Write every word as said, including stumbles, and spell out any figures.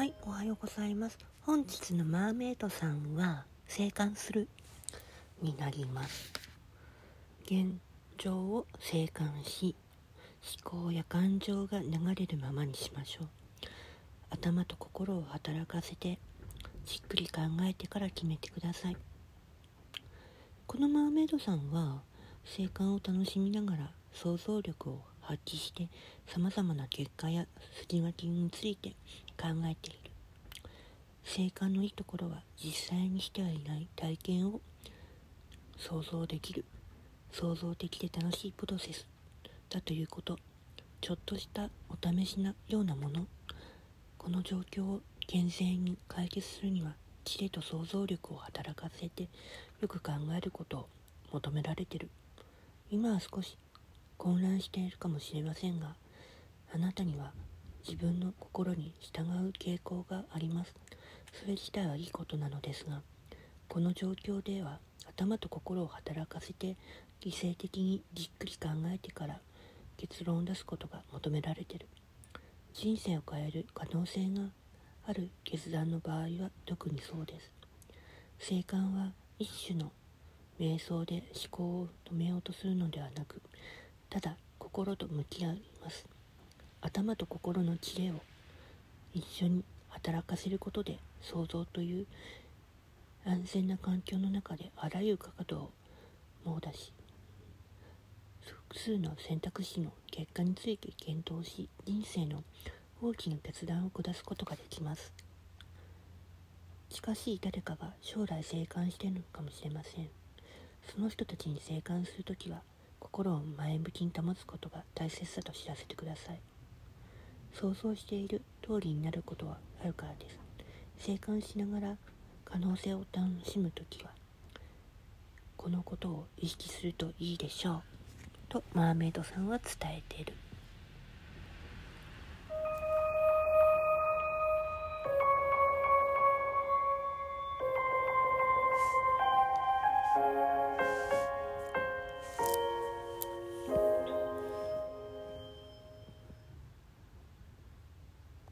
はい、おはようございます。本日のマーメイドさんは生還するになります。現状を生還し、思考や感情が流れるままにしましょう。頭と心を働かせて、じっくり考えてから決めてください。このマーメイドさんは生還を楽しみながら想像力を発揮して、さまざまな結果や筋書きについて考えている。生還のいいところは、実際にしてはいない体験を想像できる、創造的で楽しいプロセスだということ。ちょっとしたお試しなようなもの。この状況を健全に解決するには、知恵と想像力を働かせて、よく考えることを求められている。今は少し混乱しているかもしれませんが、あなたには自分の心に従う傾向があります。それ自体はいいことなのですが、この状況では頭と心を働かせて、理性的にじっくり考えてから結論を出すことが求められている。人生を変える可能性がある決断の場合は特にそうです。生還は一種の瞑想で思考を止めようとするのではなく、ただ心と向き合います。頭と心の知恵を一緒に働かせることで、想像という安全な環境の中であらゆる角度を網羅し、複数の選択肢の結果について検討し、人生の大きな決断を下すことができます。近しい誰かが将来生還しているのかもしれません。その人たちに生還するときは、心を前向きに保つことが大切だと知らせてください。想像している通りになることはあるからです。生還しながら可能性を楽しむときは、このことを意識するといいでしょう、とマーメイドさんは伝えている。